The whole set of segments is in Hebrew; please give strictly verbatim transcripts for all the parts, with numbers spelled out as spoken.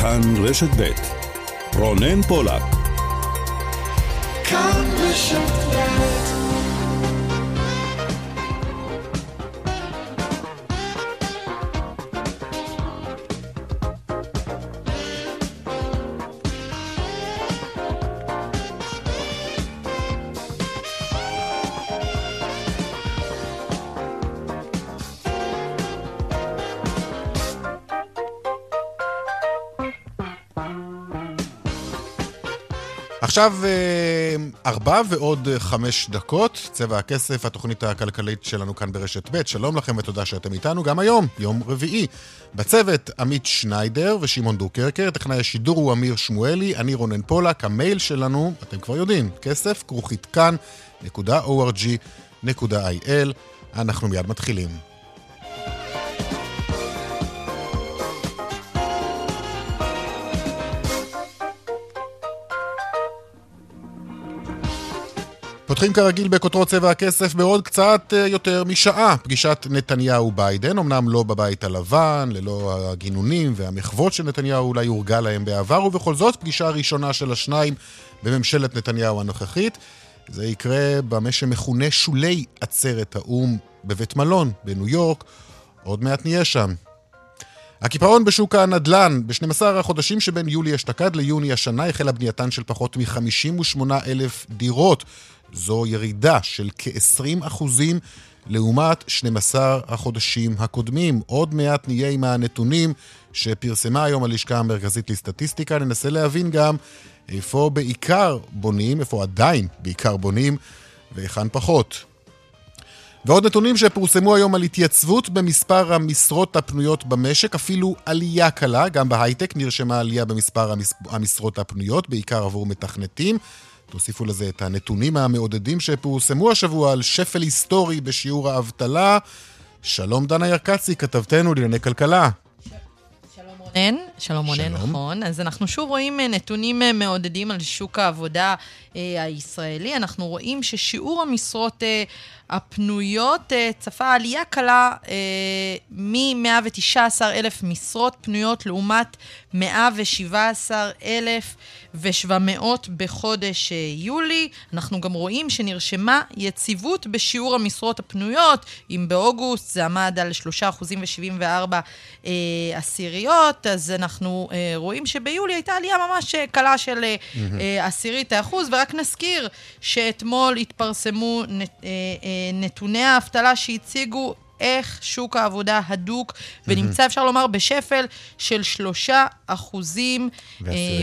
כאן רשת בית. רונן פולק. כאן רשת בית. עכשיו ארבע ועוד חמש דקות, צבע הכסף, התוכנית הכלכלית שלנו כאן ברשת ב'. שלום לכם ותודה שאתם איתנו גם היום, יום רביעי. בצוות עמית שניידר ושמעון דוקרקר, טכנאי השידור הוא אמיר שמואלי, אני רונן פולק, המייל שלנו, אתם כבר יודעים, כסף כרוכית כאן נקודה או אר ג'י נקודה איי אל, אנחנו מיד מתחילים. פותחים כרגיל בכותרות צבע הכסף בעוד קצת יותר משעה. פגישת נתניהו ביידן, אמנם לא בבית הלבן, ללא הגינונים והמחוות שנתניהו אולי הורגל להם בעבר, ובכל זאת פגישה ראשונה של השניים בממשלת נתניהו הנוכחית. זה יקרה במה שמכונה שולי עצרת האום בבית מלון בניו יורק, עוד מעט נהיה שם. הקיפאון בשוק הנדל"ן, ב-שנים עשר החודשים שבין יולי אשתקד ליוני השנה החלה בנייתן של פחות מ-חמישים ושמונה אלף דירות. זו ירידה של כ-עשרים אחוז לעומת שנים עשר החודשים הקודמים. עוד מעט נהיה עם הנתונים שפרסמה היום הלשכה המרכזית לסטטיסטיקה. ננסה להבין גם איפה בעיקר בונים, איפה עדיין בעיקר בונים והיכן פחות. ועוד נתונים שפורסמו היום על התייצבות במספר המשרות הפנויות במשק, אפילו עלייה קלה, גם בהייטק נרשמה עלייה במספר המשרות הפנויות, בעיקר עבור מתכנתים. תוסיפו לזה את הנתונים המעודדים שפורסמו השבוע על שפל היסטורי בשיעור האבטלה. שלום דנה ירקצי, כתבתנו לענייני כלכלה. רונן, שלום רונן, נכון. אז אנחנו שוב רואים נתונים מעודדים על שוק העבודה הישראלי. אנחנו רואים ששיעור המשרות הפנויות צפה עלייה קלה מ-מאה ותשע עשרה אלף משרות פנויות לעומת מאה ושבע עשרה אלף ושבע מאות בחודש יולי. אנחנו גם רואים שנרשמה יציבות בשיעור המשרות הפנויות, אם באוגוסט זה עמד על שלושה אחוזים ושבעים וארבע עשיריות, אז אנחנו רואים שביולי הייתה עלייה ממש קלה של עשירית האחוז, ורק נזכיר שאתמול התפרסמו נתוני האבטלה שהציגו איך שוק העבודה הדוק, ונמצא אפשר לומר בשפל של שלושה אחוזים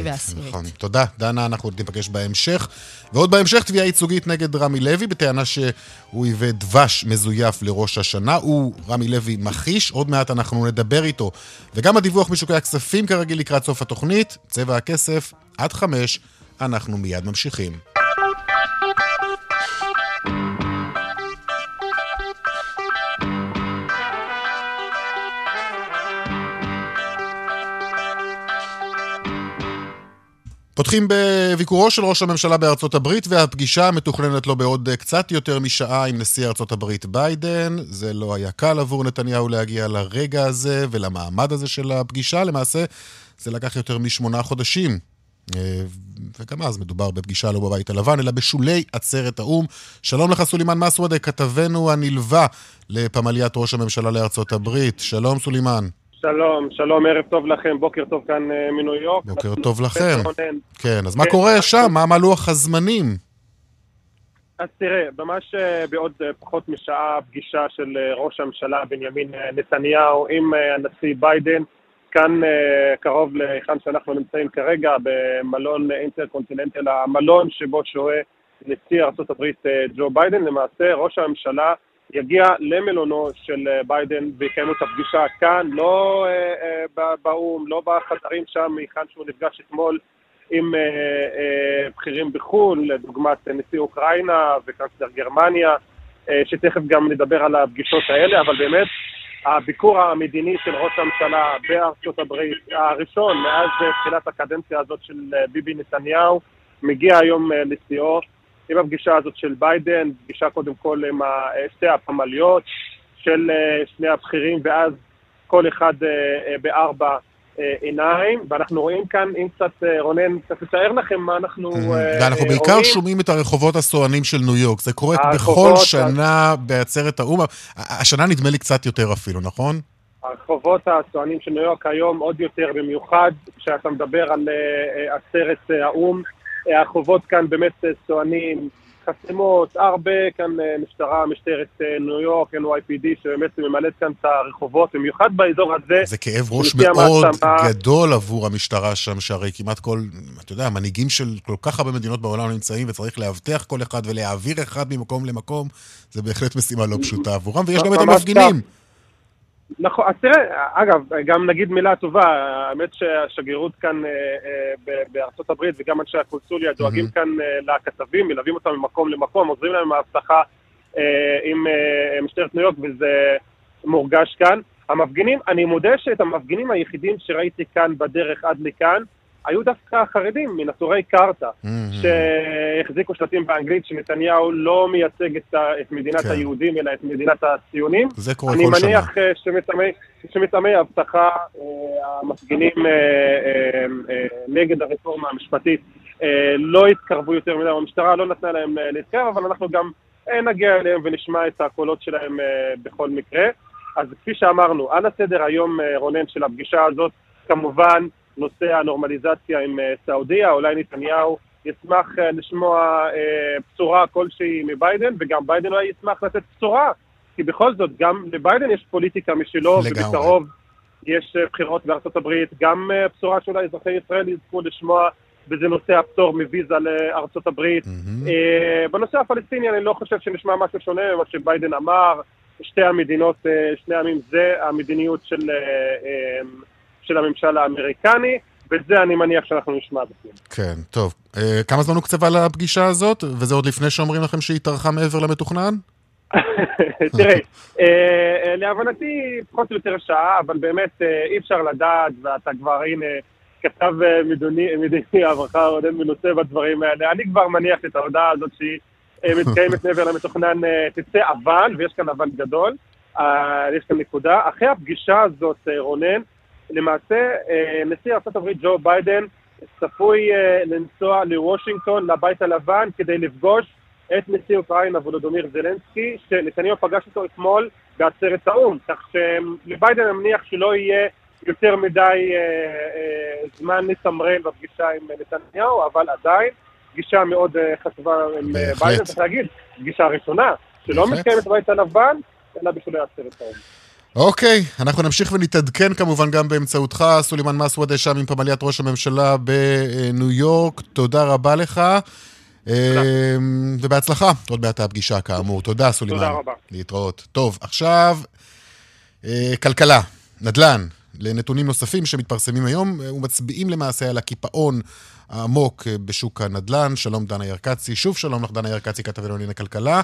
ועשירית. נכון, תודה. דנה, אנחנו נפגש בהמשך. ועוד בהמשך תביעה ייצוגית נגד רמי לוי, בטענה שהוא הביא דבש מזויף לראש השנה, הוא רמי לוי מחיש, עוד מעט אנחנו נדבר איתו. וגם הדיווח משוקי הכספים כרגיל לקראת סוף התוכנית, צבע הכסף, עד חמש, אנחנו מיד ממשיכים. פותחים בביקורו של ראש הממשלה בארצות הברית, והפגישה מתוכננת לו בעוד קצת יותר משעה עם נשיא ארצות הברית ביידן. זה לא היה קל עבור נתניהו להגיע לרגע הזה ולמעמד הזה של הפגישה. למעשה זה לקח יותר משמונה חודשים. וגם אז מדובר בפגישה לא בבית הלבן, אלא בשולי עצרת האום. שלום לך סולימן מסוודק, כתבנו הנלווה לפמליית ראש הממשלה לארצות הברית. שלום סולימן. שלום, שלום, ערב טוב לכם, בוקר טוב כאן מניו יורק. בוקר טוב לכם. כן, אז מה קורה שם? מה מלוח הזמנים? אז תראה, ממש בעוד פחות משעה פגישה של ראש הממשלה בנימין נתניהו עם הנשיא ביידן, כאן קרוב לכאן שאנחנו נמצאים כרגע במלון אינטרקונטיננטל, המלון שבו שוהה נשיא ארצות הברית ג'ו ביידן. למעשה ראש הממשלה יגיע למלונו של ביידן ויקיימו את הפגישה כאן, לא אה, אה, באום, לא בחדרים שם, מכאן שהוא נפגש אתמול עם אה, אה, בכירים בחול, לדוגמת נשיא אוקראינה וקנצלר גרמניה, אה, שתכף גם נדבר על הפגישות האלה, אבל באמת הביקור המדיני של ראש הממשלה בארצות הברית, הראשון מאז תחילת הקדנציה הזאת של ביבי נתניהו, מגיע היום אה, לסיור. עם הפגישה הזאת של ביידן, פגישה קודם כל עם שתי הפמליות של שני הבכירים, ואז כל אחד בארבע עיניים, ואנחנו רואים כאן, אם קצת רונן, קצת תשאר לכם מה אנחנו רואים. ואנחנו בעיקר שומעים את הרחובות הסוענים של ניו יורק, זה קורה בכל שנה בעצרת האו"ם, השנה נדמה לי קצת יותר אפילו, נכון? הרחובות הסוענים של ניו יורק היום עוד יותר, במיוחד כשאתה מדבר על עצרת האו"ם, הרחובות כאן באמת סוענים, חסימות, הרבה כאן משטרה, משטרת ניו יורק, אן וואי פי די, שבאמת ממלאת כאן את הרחובות, במיוחד באזור הזה. זה כאב ראש מאוד גדול עבור המשטרה שם, שהרי כמעט כל, אתה יודע, המנהיגים של כל כך הרבה מדינות בעולם נמצאים, וצריך להבטיח כל אחד ולהעביר אחד ממקום למקום, זה בהחלט משימה לא פשוטה עבורם, ויש גם את המפגינים. נכון, אז תראה, אגב, גם נגיד מילה טובה, האמת שהשגרירות כאן בארצות הברית וגם אנשי הקונסוליה דואגים כאן לכתבים, מלווים אותם ממקום למקום, עוזרים להם מההבטחה עם משטרת ניו יורק, וזה מורגש כאן. המפגינים, אני מודה שאת המפגינים היחידים שראיתי כאן בדרך עד לכאן, היו דווקא חרדים מנטורי קרתא, שהחזיקו שלטים באנגלית שנתניהו לא מייצג את מדינת היהודים, אלא את מדינת הציונים. זה קורה כל שנה. אני מניח שמטעמי ההבטחה, המפגינים נגד הרפורמה המשפטית לא התקרבו יותר מדי, המשטרה לא נתנה להם להתקרב, אבל אנחנו גם נגיע אליהם ונשמע את הקולות שלהם בכל מקרה. אז כפי שאמרנו, על הסדר היום, רונן, של הפגישה הזאת, כמובן, נושא הנורמליזציה עם סעודיה, אולי נתניהו ישמח לשמוע בצורה כלשהי מביידן, וגם ביידן אולי ישמח לתת בצורה, כי בכל זאת גם לביידן יש פוליטיקה משלו, ובקרוב יש בחירות בארצות הברית, גם בצורה שאולי אזרחי ישראל יזכו לשמוע, וזה נושא הפטור מוויזה לארצות הברית. בנושא הפלסטיני אני לא חושב שנשמע משהו שונה ממה שביידן אמר, שתי המדינות, שני העמים, זה המדיניות של... של הממשל האמריקני, וזה אני מניח שאנחנו נשמע בפנים. כן, טוב. אה, כמה זמן הוא קצבה לפגישה הזאת? וזה עוד לפני שאומרים לכם שהיא התארכה מעבר למתוכנן? תראה, אה, להבנתי פחות או יותר שעה, אבל באמת אה, אי אפשר לדעת, ואתה כבר, הנה, כתב אה, מדיני העברכה עוד אין מנוסה בדברים האלה. אני כבר מניח את ההודעה הזאת שהיא אה, מתקיימת מעבר למתוכנן אה, תצא אבל, ויש כאן אבל גדול, אה, יש כאן נקודה. אחרי הפגישה הזאת, אה, רונן, למעשה, נשיא ארצות הברית ג'ו ביידן צפוי לנסוע לוושינגטון, לבית הלבן, כדי לפגוש את נשיא אוקראינה וולודימיר זלנסקי, שנתניהו פגש אותו אתמול בעצרת האו"ם, כך שלביידן מניח שלא יהיה יותר מדי זמן לתמרן בפגישה עם נתניהו, אבל עדיין פגישה מאוד חשובה עם ביידן, צריך להגיד, פגישה ראשונה, שלא מתקיימת בית הלבן, אלא בשולי עצרת האו"ם. אוקיי, אנחנו נמשיך ונתעדכן כמובן גם באמצעותך, סולימן מסוודק שם עם פמליית ראש הממשלה בניו יורק, תודה רבה לך, ובהצלחה, עוד מעט הפגישה כאמור, תודה סולימן, תודה רבה. להתראות. טוב, עכשיו, כלכלה, נדל"ן, לנתונים נוספים שמתפרסמים היום, ומצביעים למעשה על הקיפאון העמוק בשוק הנדל"ן, שלום דנה ירקצי, שוב שלום לך דנה ירקצי, כתבת לענייני כלכלה,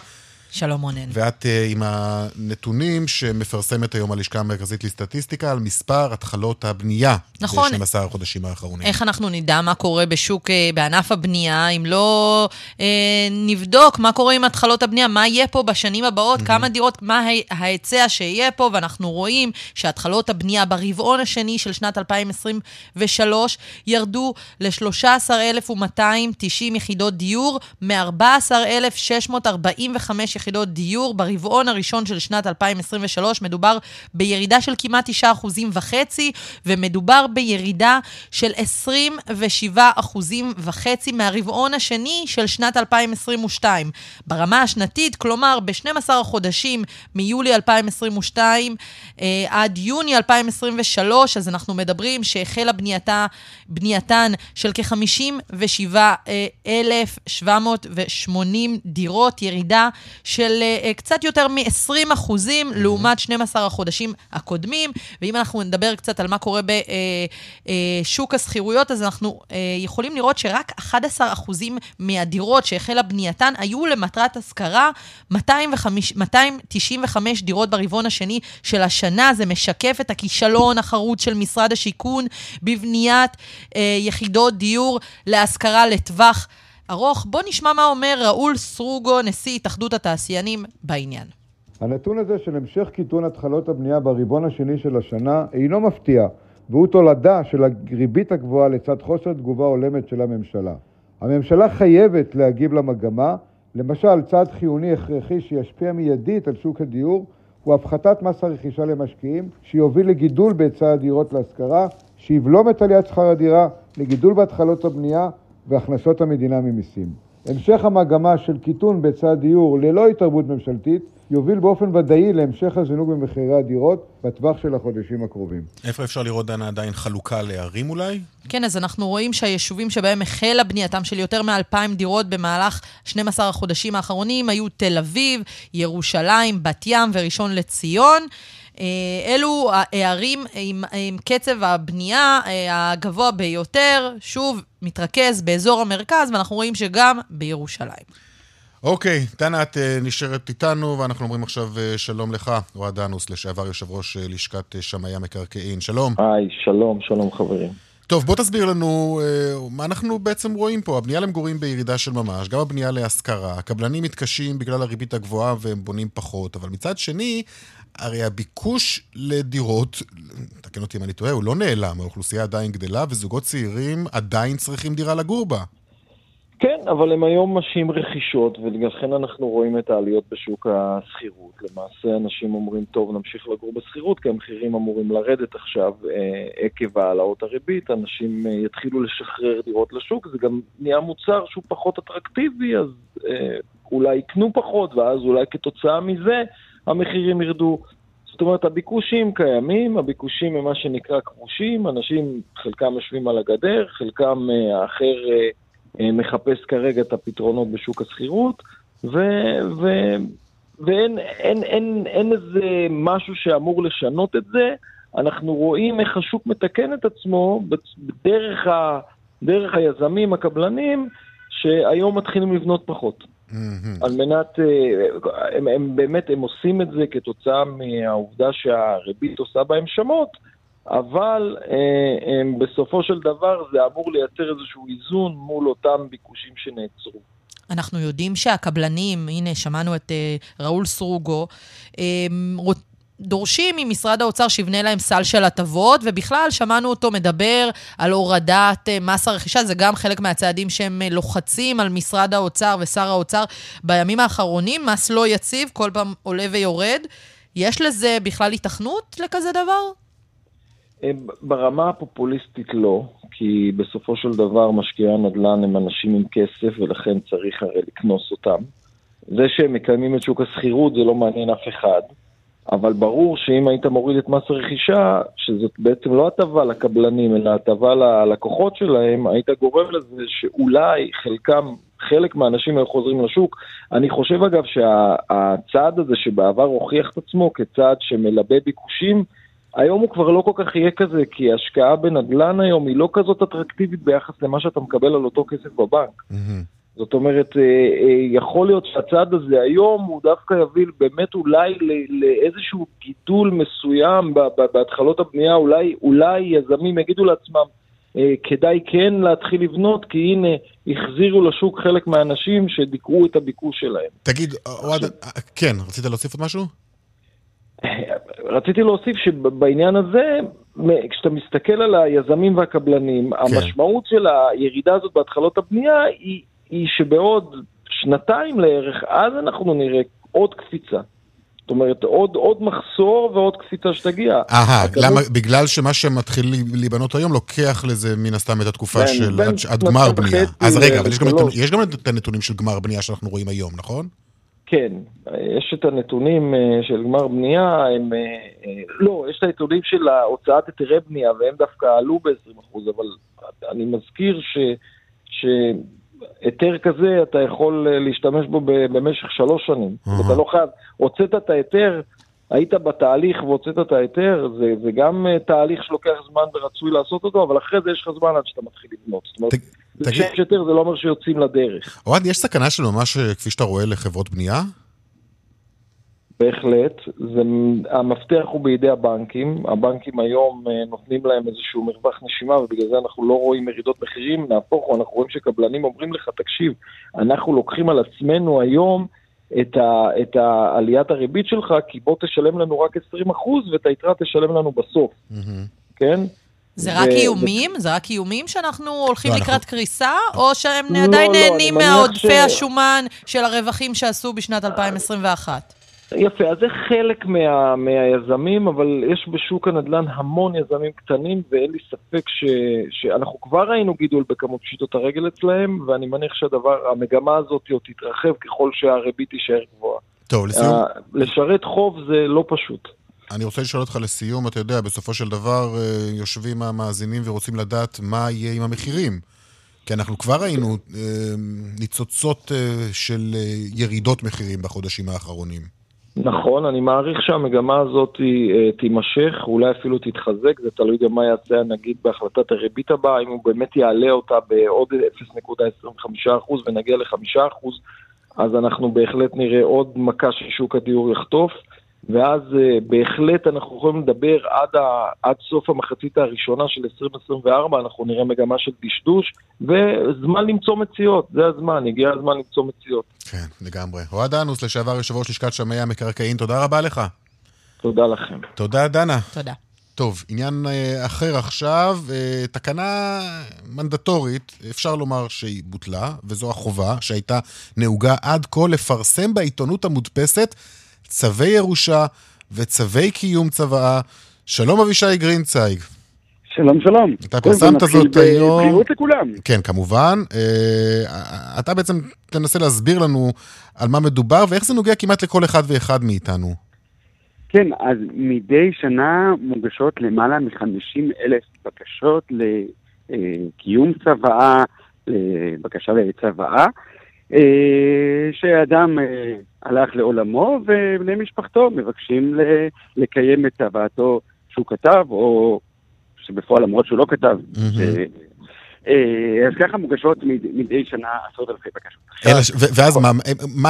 שלום רונן. ואת עם הנתונים שמפרסמת היום הלשכה המרכזית לסטטיסטיקה על מספר התחלות הבנייה. נכון. ב-שנים עשר החודשים האחרונים. איך אנחנו נדע מה קורה בשוק, בענף הבנייה, אם לא אה, נבדוק מה קורה עם התחלות הבנייה, מה יהיה פה בשנים הבאות, mm-hmm. כמה דירות, מה ההיצע שיהיה פה, ואנחנו רואים שהתחלות הבנייה ברבעון השני של שנת אלפיים עשרים ושלוש ירדו ל-שלושה עשר אלף מאתיים תשעים יחידות דיור, מ-ארבעה עשר אלף שש מאות ארבעים וחמש יחידות דיור ברבעון הראשון של שנת אלפיים עשרים ושלוש, מדובר בירידה של כמעט תשעה אחוזים וחצי, ומדובר בירידה של עשרים ושבעה אחוזים וחצי מהרבעון השני של שנת אלפיים עשרים ושתיים. ברמה השנתית, כלומר ב-שנים עשר החודשים מיולי אלפיים עשרים ושתיים אה, עד יוני אלפיים עשרים ושלוש, אז אנחנו מדברים שהחלה בנייתה, בנייתן של כ-חמישים ושבעה אלף שבע מאות ושמונים דירות, ירידה של uh, קצת יותר מ-עשרים אחוזים, לעומת שנים עשר החודשים הקודמים, ואם אנחנו נדבר קצת על מה קורה בשוק הסחירויות, אז אנחנו uh, יכולים לראות שרק אחד עשר אחוזים מהדירות שהחלה בנייתן, היו למטרת השכרה, מאתיים תשעים וחמש דירות ברבעון השני של השנה, זה משקף את הכישלון החרוץ של משרד השיכון, בבניית uh, יחידות דיור להשכרה לטווח ארוך. בוא נשמע מה אומר ראול סרוגו, נשיא התאחדות התעשיינים, בעניין. הנתון הזה של המשך קיטון התחלות הבנייה ברבעון השני של השנה אינו מפתיע, והוא תולדה של הריבית הגבוהה לצד חוסר תגובה הולמת של הממשלה. הממשלה חייבת להגיב למגמה, למשל צעד חיוני הכרחי שישפיע מיידית על שוק הדיור, הוא הפחתת מס הרכישה למשקיעים, שיוביל לגידול בהיצע הדירות להשכרה, שיבלום את עליית שכר הדירה, לגידול בהתחלות הבנייה והכנסות המדינה ממיסים. המשך המגמה של קיטון בהיצע הדיור ללא התערבות ממשלתית, יוביל באופן ודאי להמשך הזינוק במחירי הדירות בטווח של החודשים הקרובים. איפה אפשר לראות, דנה, עדיין חלוקה לערים אולי? כן, אז אנחנו רואים שהיישובים שבהם החלה בנייתם של יותר מאלפיים דירות במהלך שנים עשר החודשים האחרונים, היו תל אביב, ירושלים, בת ים וראשון לציון. אלו הערים עם, עם קצב הבנייה הגבוה ביותר, שוב מתרכז באזור המרכז, ואנחנו רואים שגם בירושלים. אוקיי, דנה, את נשארת איתנו, ואנחנו אומרים עכשיו שלום לך, רועד אנוס, לשעבר יושב ראש לשכת שמאי המקרקעין. שלום. היי, שלום, שלום חברים. טוב, בוא תסביר לנו מה אנחנו בעצם רואים פה. הבנייה למגורים בירידה של ממש, גם הבנייה להשכרה. הקבלנים מתקשים בגלל הריבית הגבוהה והם בונים פחות, אבל מצד שני, הרי הביקוש לדירות, תקן אותי אם אני טועה, הוא לא נעלם, האוכלוסייה עדיין גדלה, וזוגות צעירים עדיין צריכים דירה לגור בה. כן, אבל הם היום משאים רכישות, ולכן אנחנו רואים את העליות בשוק הסחירות. למעשה אנשים אומרים, טוב, נמשיך לגור בסחירות, כי המחירים אמורים לרדת עכשיו אה, עקב העלאות הריבית, אנשים אה, יתחילו לשחרר דירות לשוק, זה גם נהיה מוצר שהוא פחות אטרקטיבי, אז אה, אולי יקנו פחות, ואז אולי כתוצאה מזה המחירים ירדו. זאת אומרת, הביקושים קיימים, הביקושים הם מה שנקרא כבושים, אנשים חלקם יושבים על הגדר, חלקם אה, אחר... אה, מחפש כרגע את הפתרונות בשוק השכירות, ואין אין, אין, אין איזה משהו שאמור לשנות את זה. אנחנו רואים איך השוק מתקן את עצמו בדרך ה, דרך היזמים, הקבלנים, שהיום מתחילים לבנות פחות. על מנת, הם, הם באמת, הם עושים את זה כתוצאה מהעובדה שהריבית עושה בהם שמות, אבל אה, אה, בסופו של דבר זה אמור לייצר איזשהו איזון מול אותם ביקושים שנעצרו. אנחנו יודעים שהקבלנים, הנה שמענו את אה, ראול סרוגו, אה, דורשים ממשרד האוצר שיבנה להם סל של הטבות, ובכלל שמענו אותו מדבר על הורדת אה, מס הרכישה, זה גם חלק מהצעדים שהם אה, לוחצים על משרד האוצר ושר האוצר בימים האחרונים, מס לא יציב, כל פעם עולה ויורד. יש לזה בכלל התכנות לכזה דבר? ברמה הפופוליסטית לא, כי בסופו של דבר משקיעי הנדל"ן הם אנשים עם כסף, ולכן צריך הרי לקנוס אותם. זה שהם מקיימים את שוק השכירות זה לא מעניין אף אחד, אבל ברור שאם היית מוריד את מס הרכישה, שזאת בעצם לא הטבה לקבלנים, אלא הטבה ללקוחות שלהם, היית גורם לזה שאולי חלקם, חלק מהאנשים היו חוזרים לשוק. אני חושב אגב שהצעד הזה שבעבר הוכיח את עצמו כצעד שמלבה ביקושים, היום הוא כבר לא כל כך יהיה כזה, כי ההשקעה בנדלן היום היא לא כזאת אטרקטיבית ביחס למה שאתה מקבל על אותו כסף בבנק. Mm-hmm. זאת אומרת, יכול להיות שהצעד הזה היום הוא דווקא יביא באמת אולי לאיזשהו גידול מסוים בהתחלות הבנייה, אולי, אולי יזמים יגידו לעצמם, כדאי כן להתחיל לבנות, כי הנה החזירו לשוק חלק מהאנשים שדיכאו את הביקוש שלהם. תגיד, רועד, כן, רצית להוסיף עוד משהו? רציתי להוסיף שבעניין הזה, כשאתה מסתכל על היזמים והקבלנים, כן. המשמעות של הירידה הזאת בהתחלות הבנייה היא, היא שבעוד שנתיים לערך, אז אנחנו נראה עוד קפיצה. זאת אומרת, עוד, עוד מחסור ועוד קפיצה שתגיע. אהה, הקבלת... בגלל שמה שמתחיל להיבנות היום לוקח לזה מן הסתם את התקופה בין, של בין, עד גמר בנייה. אז רגע, אבל יש גם, את, יש גם את הנתונים של גמר בנייה שאנחנו רואים היום, נכון? כן, יש את הנתונים של גמר בנייה, הם, לא, יש את הנתונים של הוצאת היתרי בנייה, והם דווקא עלו ב-עשרים אחוז, אבל אני מזכיר ש, שהיתר כזה אתה יכול להשתמש בו במשך שלוש שנים. Mm-hmm. אתה לא חייב, הוצאת את ההיתר, היית בתהליך והוצאת את ההיתר, זה, זה גם תהליך שלוקח זמן ורצוי לעשות אותו, אבל אחרי זה יש לך זמן עד שאתה מתחיל לבנות. זאת אומרת, זה שיש יותר, זה לא אומר שיוצאים לדרך. אוהד, יש סכנה של ממש, כפי שאתה רואה, לחברות בנייה? בהחלט. זה, המפתח הוא בידי הבנקים. הבנקים היום נותנים להם איזשהו מרווח נשימה, ובגלל זה אנחנו לא רואים מרידות מחירים. נהפוך, אנחנו רואים שקבלנים אומרים לך, תקשיב, אנחנו לוקחים על עצמנו היום את, ה, את העליית הריבית שלך, כי בוא תשלם לנו רק עשרים אחוז, ואת היתרה תשלם לנו בסוף. Mm-hmm. כן? זה רק איומים? זה רק איומים שאנחנו הולכים לקראת קריסה? או שהם עדיין נהנים מהעודפי השומן של הרווחים שעשו בשנת אלפיים עשרים ואחת? יפה, אז זה חלק מה, מהיזמים, אבל יש בשוק הנדל"ן המון יזמים קטנים, ואין לי ספק ש, שאנחנו כבר ראינו גידול בכמות פשיטות הרגל אצלהם, ואני מניח שהמגמה הזאת עוד תתרחב ככל שהריבית תישאר גבוהה. טוב, לסיום. לשרת חוב זה לא פשוט. אני רוצה לשאול אותך לסיום, אתה יודע, בסופו של דבר יושבים המאזינים ורוצים לדעת מה יהיה עם המחירים. כי אנחנו כבר ראינו ניצוצות של ירידות מחירים בחודשים האחרונים. נכון, אני מעריך שהמגמה הזאת תימשך, אולי אפילו תתחזק, זה תלוי גם מה יעשה הנגיד בהחלטת הריבית הבאה, אם הוא באמת יעלה אותה בעוד אפס נקודה עשרים וחמישה אחוז ונגיע ל-חמישה אחוז, אז אנחנו בהחלט נראה עוד מכה ששוק הדיור יחטוף, ואז בהחלט אנחנו יכולים לדבר עד, ה, עד סוף המחצית הראשונה של עשרים עשרים וארבע, אנחנו נראה מגמה של דשדוש, וזמן למצוא מציאות, זה הזמן, הגיע הזמן למצוא מציאות. כן, לגמרי. רועד אנוס, לשעבר יושב ראש לשכת שמאי המקרקעין, תודה רבה לך. תודה לכם. תודה, דנה. תודה. טוב, עניין אחר עכשיו, תקנה מנדטורית, אפשר לומר שהיא בוטלה, וזו החובה שהייתה נהוגה עד כה לפרסם בעיתונות המודפסת, צווי ירושה וצווי קיום צוואה. שלום אבישי גרינצייג. שלום שלום. אתה פרסמת זאת היום. בריאות לכולם. כן, כמובן. אה, אתה בעצם תנסה להסביר לנו על מה מדובר ואיך זה נוגע כמעט לכל אחד ואחד מאיתנו. כן, אז מדי שנה מוגשות למעלה מ-חמישים אלף בקשות לקיום צוואה, לבקשה לצוואה. שאדם הלך לעולמו ובני משפחתו מבקשים לקיים את צוואתו שהוא כתב או שבפועל למרות שהוא לא כתב. אז ככה מוגשות מדי שנה עשרות אלפי בקשות. ואז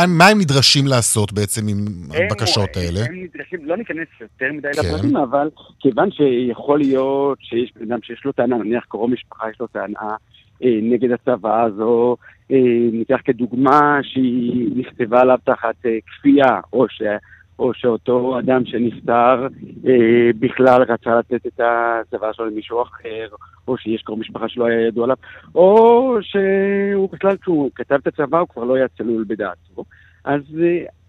מה הם נדרשים לעשות בעצם עם הבקשות האלה? הם נדרשים, לא ניכנס יותר מדי לפרטים, אבל כיוון שיכול להיות שיש אדם שיש לו טענה, נניח קרוב משפחה יש לו טענה נגד הצוואה הזו, ניקח כדוגמה שהיא נכתבה עליו תחת כפייה, או, ש... או שאותו אדם שנפטר בכלל רצה לתת את הצוואה שלו למישהו אחר, או שיש קרוב משפחה שלא היה ידוע עליו, או שהוא בכלל, כשהוא כתב את הצוואה, הוא כבר לא היה צלול בדעתו. אז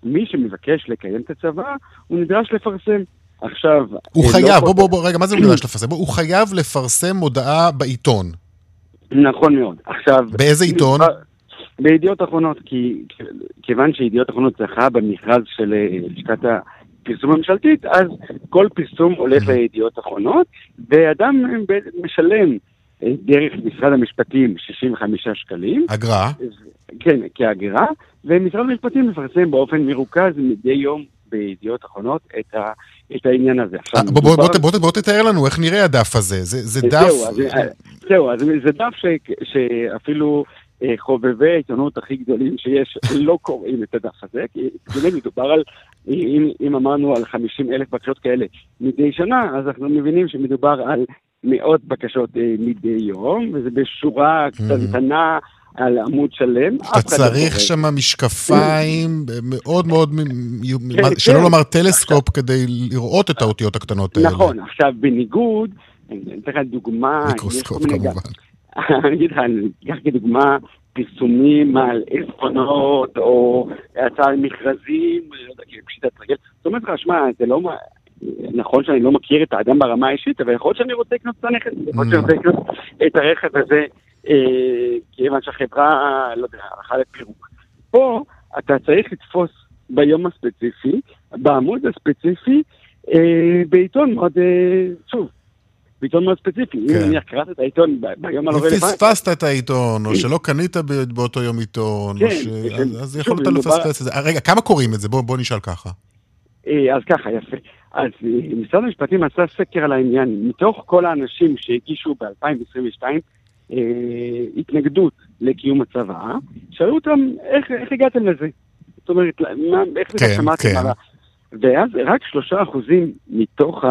מי שמבקש לקיים את הצוואה, הוא נדרש לפרסם. עכשיו... הוא חייב, בוא בוא בוא, רגע, מה זה הוא נדרש לפרסם? הוא חייב לפרסם הודעה בעיתון. נכון מאוד. עכשיו... באיזה עיתון? בידיעות אחרונות, כי כיוון שידיעות אחרונות זכה במכרז של לשכת הפרסום הממשלתית, אז כל פרסום הולך לידיעות אחרונות, ואדם משלם דרך משרד המשפטים שישים וחמישה שקלים. אגרה. כן, כאגרה, ומשרד המשפטים מפרסם באופן מרוכז מדי יום בידיעות אחרונות את ה... את העניין הזה. בוא תתאר לנו, איך נראה הדף הזה? זה דף... זהו, זה דף שאפילו חובבי העיתונות הכי גדולים שיש, לא קוראים את הדף הזה, כי באמת מדובר על, אם אמרנו על חמישים אלף בקשות כאלה מדי שנה, אז אנחנו מבינים שמדובר על מאות בקשות מדי יום, וזה בשורה קטנטנה, על עמוד שלם. אתה צריך שם משקפיים מאוד מאוד, שלא לומר טלסקופ, כדי לראות את האותיות הקטנות האלה. נכון, עכשיו בניגוד, אני אתן לך דוגמה, מיקרוסקופ כמובן. אני אגיד לך, אני אקח כדוגמה, פרסומים על עזרונות, או הצעה מכרזים, פשיטת רגל. זאת אומרת לך, שמע, זה לא... נכון שאני לא מכיר את האדם ברמה האישית, אבל יכול להיות שאני רוצה לקנות את הנכס, יכול להיות שאני רוצה לקנות את הרכב הזה, כיוון שהחברה, לא יודע, הלכה לפירוק. פה אתה צריך לתפוס ביום הספציפי, בעמוד הספציפי, בעיתון מאוד, שוב, בעיתון מאוד ספציפי. אם אני אקראת את העיתון ביום הלא רלוונטי... פספסת את העיתון, או שלא קנית באותו יום עיתון, אז יכולת לפספס את זה. רגע, כמה קוראים את זה? בוא נשאל ככה. אז ככה, יפה. אז משרד המשפטים עשה סקר על העניין. מתוך כל האנשים שהגישו ב-אלפיים עשרים ושתיים, התנגדות לקיום הצוואה, שאלו אותם, איך הגעתם לזה? זאת אומרת, איך זה שמעתם עליו? ואז רק שלושה אחוזים מתוך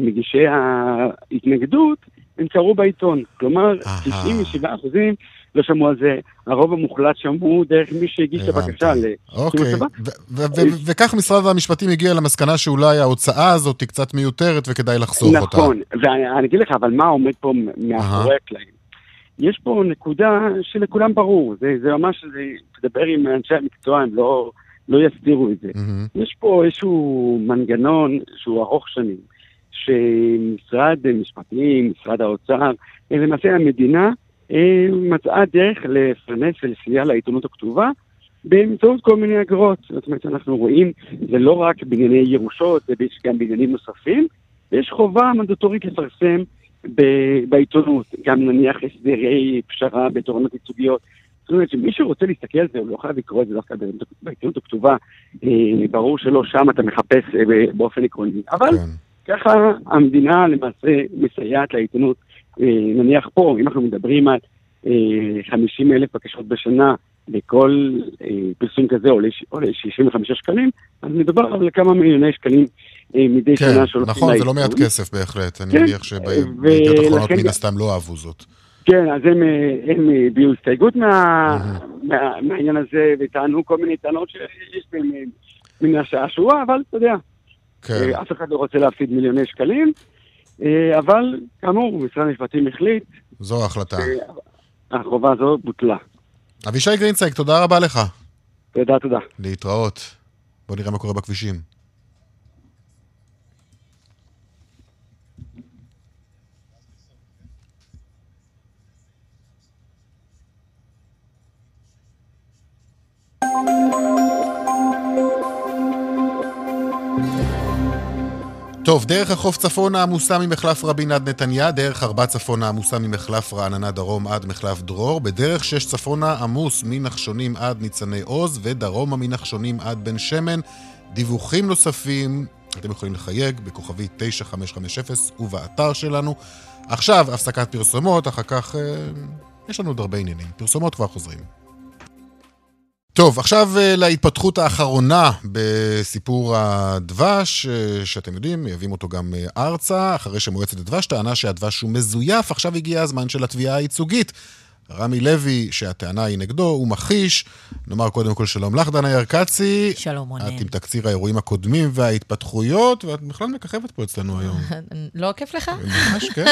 מגישי ההתנגדות, הם קראו בעיתון. כלומר, תשעים ושבעה אחוזים לא שמעו על זה, הרוב המוחלט שמעו דרך מי שהגיש לבקשה. אוקיי, וכך משרד המשפטים הגיע למסקנה שאולי ההוצאה הזאת היא קצת מיותרת וכדאי לחסוך אותה. נכון, ואני אגיד לך, אבל מה עומד פה מאחורי הקלעים? יש פה נקודה שלכולם ברור, זה ממש, תדבר עם אנשי המקצוע, הם לא... לא יסדירו את זה. Mm-hmm. יש פה איזשהו מנגנון שהוא ארוך שנים, שמשרד משפטים, משרד האוצר, למעשה המדינה מצאה דרך לפרנס ולסייע לעיתונות הכתובה, באמצעות כל מיני אגרות. זאת אומרת, אנחנו רואים, זה לא רק בענייני ירושות, זה גם בעניינים נוספים, ויש חובה מנדטורית לפרסם ב- בעיתונות, גם נניח הסדרי פשרה בתורנות ייצוגיות, זאת אומרת שמי שרוצה להסתכל על זה, הוא לא חייב לקרוא את זה דווקא בעיתונות הכתובה, ברור שלא, שם אתה מחפש באופן עקרוני. אבל ככה המדינה למעשה מסייעת לעיתונות, נניח פה, אם אנחנו מדברים על חמישים אלף בקשות בשנה, לכל פרסום כזה עולה שישים וחמישה שקלים, אז מדובר על כמה מיליוני שקלים מדי שנה. כן, נכון, זה לא מעט כסף בהחלט, אני מניח שבעיתונות האחרונות מן הסתם לא אהבו זאת. כן, אז הם, הם ביאו הסתייגות מה, מה, מהעניין הזה, וטענו כל מיני טענות שיש בהם מן השעשוע, אבל אתה יודע, כן. אף אחד לא רוצה להפסיד מיליוני שקלים, אבל כאמור, משרד המשפטים החליט. זו ההחלטה. החובה הזו בוטלה. אבישי גרינצייג, תודה רבה לך. תודה, תודה. להתראות. בוא נראה מה קורה בכבישים. טוב, דרך החוף צפון העמוסה ממחלף רבין עד נתניה, דרך ארבע צפון העמוסה ממחלף רעננה דרום עד מחלף דרור, בדרך שש צפון העמוס מנחשונים עד ניצני עוז, ודרום המנחשונים עד בן שמן. דיווחים נוספים, אתם יכולים לחייג בכוכבי תשע חמש חמש אפס ובאתר שלנו. עכשיו הפסקת פרסומות, אחר כך אה, יש לנו עוד הרבה עניינים. פרסומות כבר חוזרים. טוב, עכשיו להתפתחות האחרונה בסיפור הדבש, שאתם יודעים, מייבים אותו גם ארצה, אחרי שמועצת הדבש טענה שהדבש הוא מזויף, עכשיו הגיע הזמן של התביעה הייצוגית. רמי לוי, שהטענה היא נגדו, הוא מכחיש. נאמר קודם כל שלום לך, דנה ירקצי. שלום, רונן. את עם תקציר האירועים הקודמים וההתפתחויות, ואת בכלל מככבת פה אצלנו היום. לא כיף לך? ממש, כן.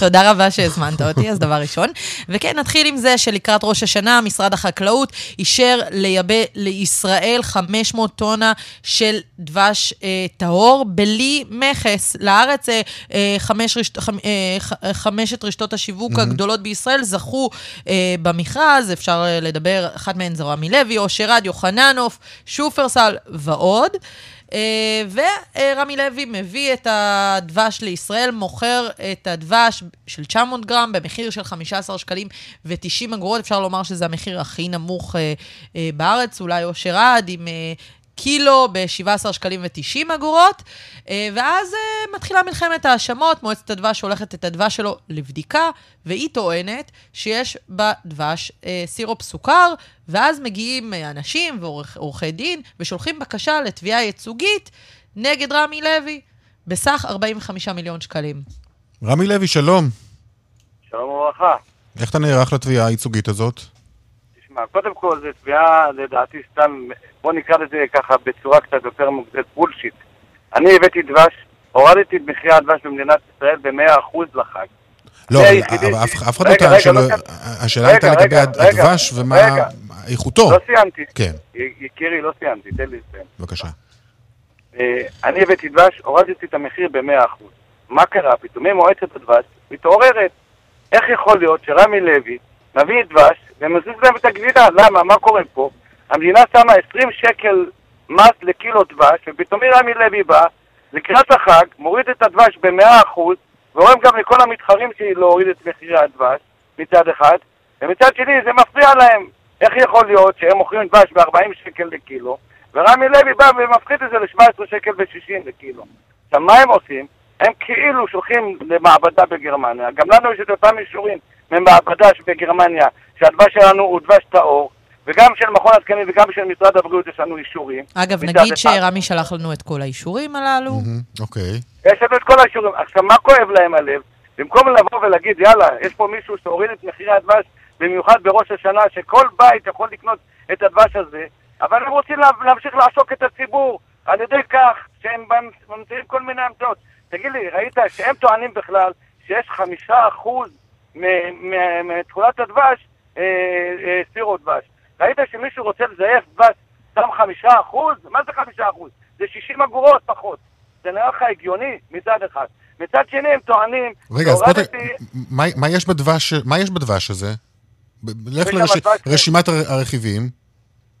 תודה רבה שהזמנת אותי, אז דבר ראשון. וכן, נתחיל עם זה שלקראת ראש השנה, משרד החקלאות אישר לייבא לישראל חמש מאות טונה של דבש טהור, בלי מכס. לארץ, חמשת רשתות השיווק הגדולות בישראל, זכו אה, במכרז, אפשר אה, לדבר, אחת מהן זה רמי לוי, אושרד, יוחננוף, שופרסל ועוד. אה, ורמי לוי מביא את הדבש לישראל, מוכר את הדבש של תשע מאות גרם במחיר של חמישה עשר שקלים ותשעים אגורות, אפשר לומר שזה המחיר הכי נמוך אה, אה, בארץ, אולי אושרד עם... אה, קילו ב-שבעה עשר שקלים ותשעים אגורות, ואז מתחילה מלחמת האשמות, מועצת הדבש הולכת את הדבש שלו לבדיקה, והיא טוענת שיש בדבש סירופ סוכר, ואז מגיעים אנשים ועורכי דין, ושולחים בקשה לתביעה ייצוגית נגד רמי לוי, בסך ארבעים וחמישה מיליון שקלים. רמי לוי, שלום. שלום וברכה. איך אתה נערך לתביעה הייצוגית הזאת? קודם כל, זו תביעה, לדעתי, סתם, בוא נקרא לזה ככה בצורה קצת יותר מוגזת, בולשיט. אני הבאתי דבש, הורדתי את מחירי הדבש במדינת ישראל ב-מאה אחוז לחג. לא, אבל אף אחד לא טען שלא... השאלה הייתה לגבי הדבש ומה איכותו. לא סיימתי. כן. יקירי, לא סיימתי, תן לי לסיים. בבקשה. אני הבאתי דבש, הורדתי את המחיר ב-מאה אחוז. מה קרה? פתאום מועצת הדבש מתעוררת. איך יכול להיות שרמי לוי מביא דבש ומזיז להם את הגלידה? למה? מה קורה פה? המדינה שמה עשרים שקל מס לקילו דבש, ופתאום רמי לוי בא, לקראת החג, מוריד את הדבש ב-מאה אחוז, ואומרים גם לכל המתחרים שלי להוריד את מחירי הדבש, מצד אחד, ומצד שני זה מפריע להם. איך יכול להיות שהם מוכרים דבש ב-ארבעים שקל לקילו, ורמי לוי בא ומפחית את זה ל-שבע עשרה שקל ושישים לקילו. עכשיו מה הם עושים? הם כאילו שולחים למעבדה בגרמניה, גם לנו יש את אותם אישורים, ממעבדה בגרמניה, שהדבש שלנו הוא דבש טהור, וגם של מכון התקני וגם של משרד הבריאות יש לנו אישורים. אגב, נגיד שרמי שלח לנו את כל האישורים הללו. אוקיי. יש לנו את כל האישורים. עכשיו, מה כואב להם הלב? במקום לבוא ולהגיד, יאללה, יש פה מישהו שהוריד את מחירי הדבש ב-מאה אחוז, במיוחד בראש השנה, שכל בית יכול לקנות את הדבש הזה, אבל הם רוצים להמשיך לעשוק את הציבור, על ידי כך שהם ממציאים כל מיני עמתות. תגיד לי, ראית שהם טוענים בכלל שיש חמישה אחוז מתכולת הדבש, סירות דבש. ראית שמישהו רוצה לזייף דבש, דם חמישה אחוז? מה זה חמישה אחוז? זה שישים אגורות פחות. זה נראה לך הגיוני מצד אחד. מצד שני הם טוענים... רגע, אז בוא ת... מה יש בדבש הזה? לך לרשימת הרכיבים.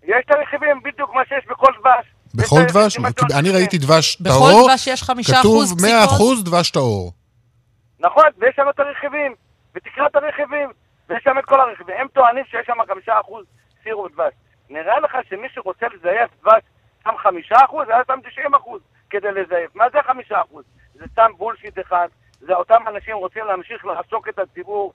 יש את הרכיבים בדיוק מה שיש בכל דבש. בכל דבש? אני ראיתי דבש טהור. בכל דבש יש חמישה אחוז פסיקות. כתוב מאה אחוז דבש טהור. נכון, ויש שם את הרכיבים. ותקרא את הרכיבים. ויש שם את כל הרכיבים. הם טוענים שיש שם חמישה אחוז סירוב דבש. נראה לך שמי שרוצה לזייף דבש שם חמישה אחוז, היה שם תשעים אחוז כדי לזייף. מה זה חמישה אחוז? זה סתם בולשיט אחד. זה אותם אנשים רוצים להמשיך לעסוק את הציבור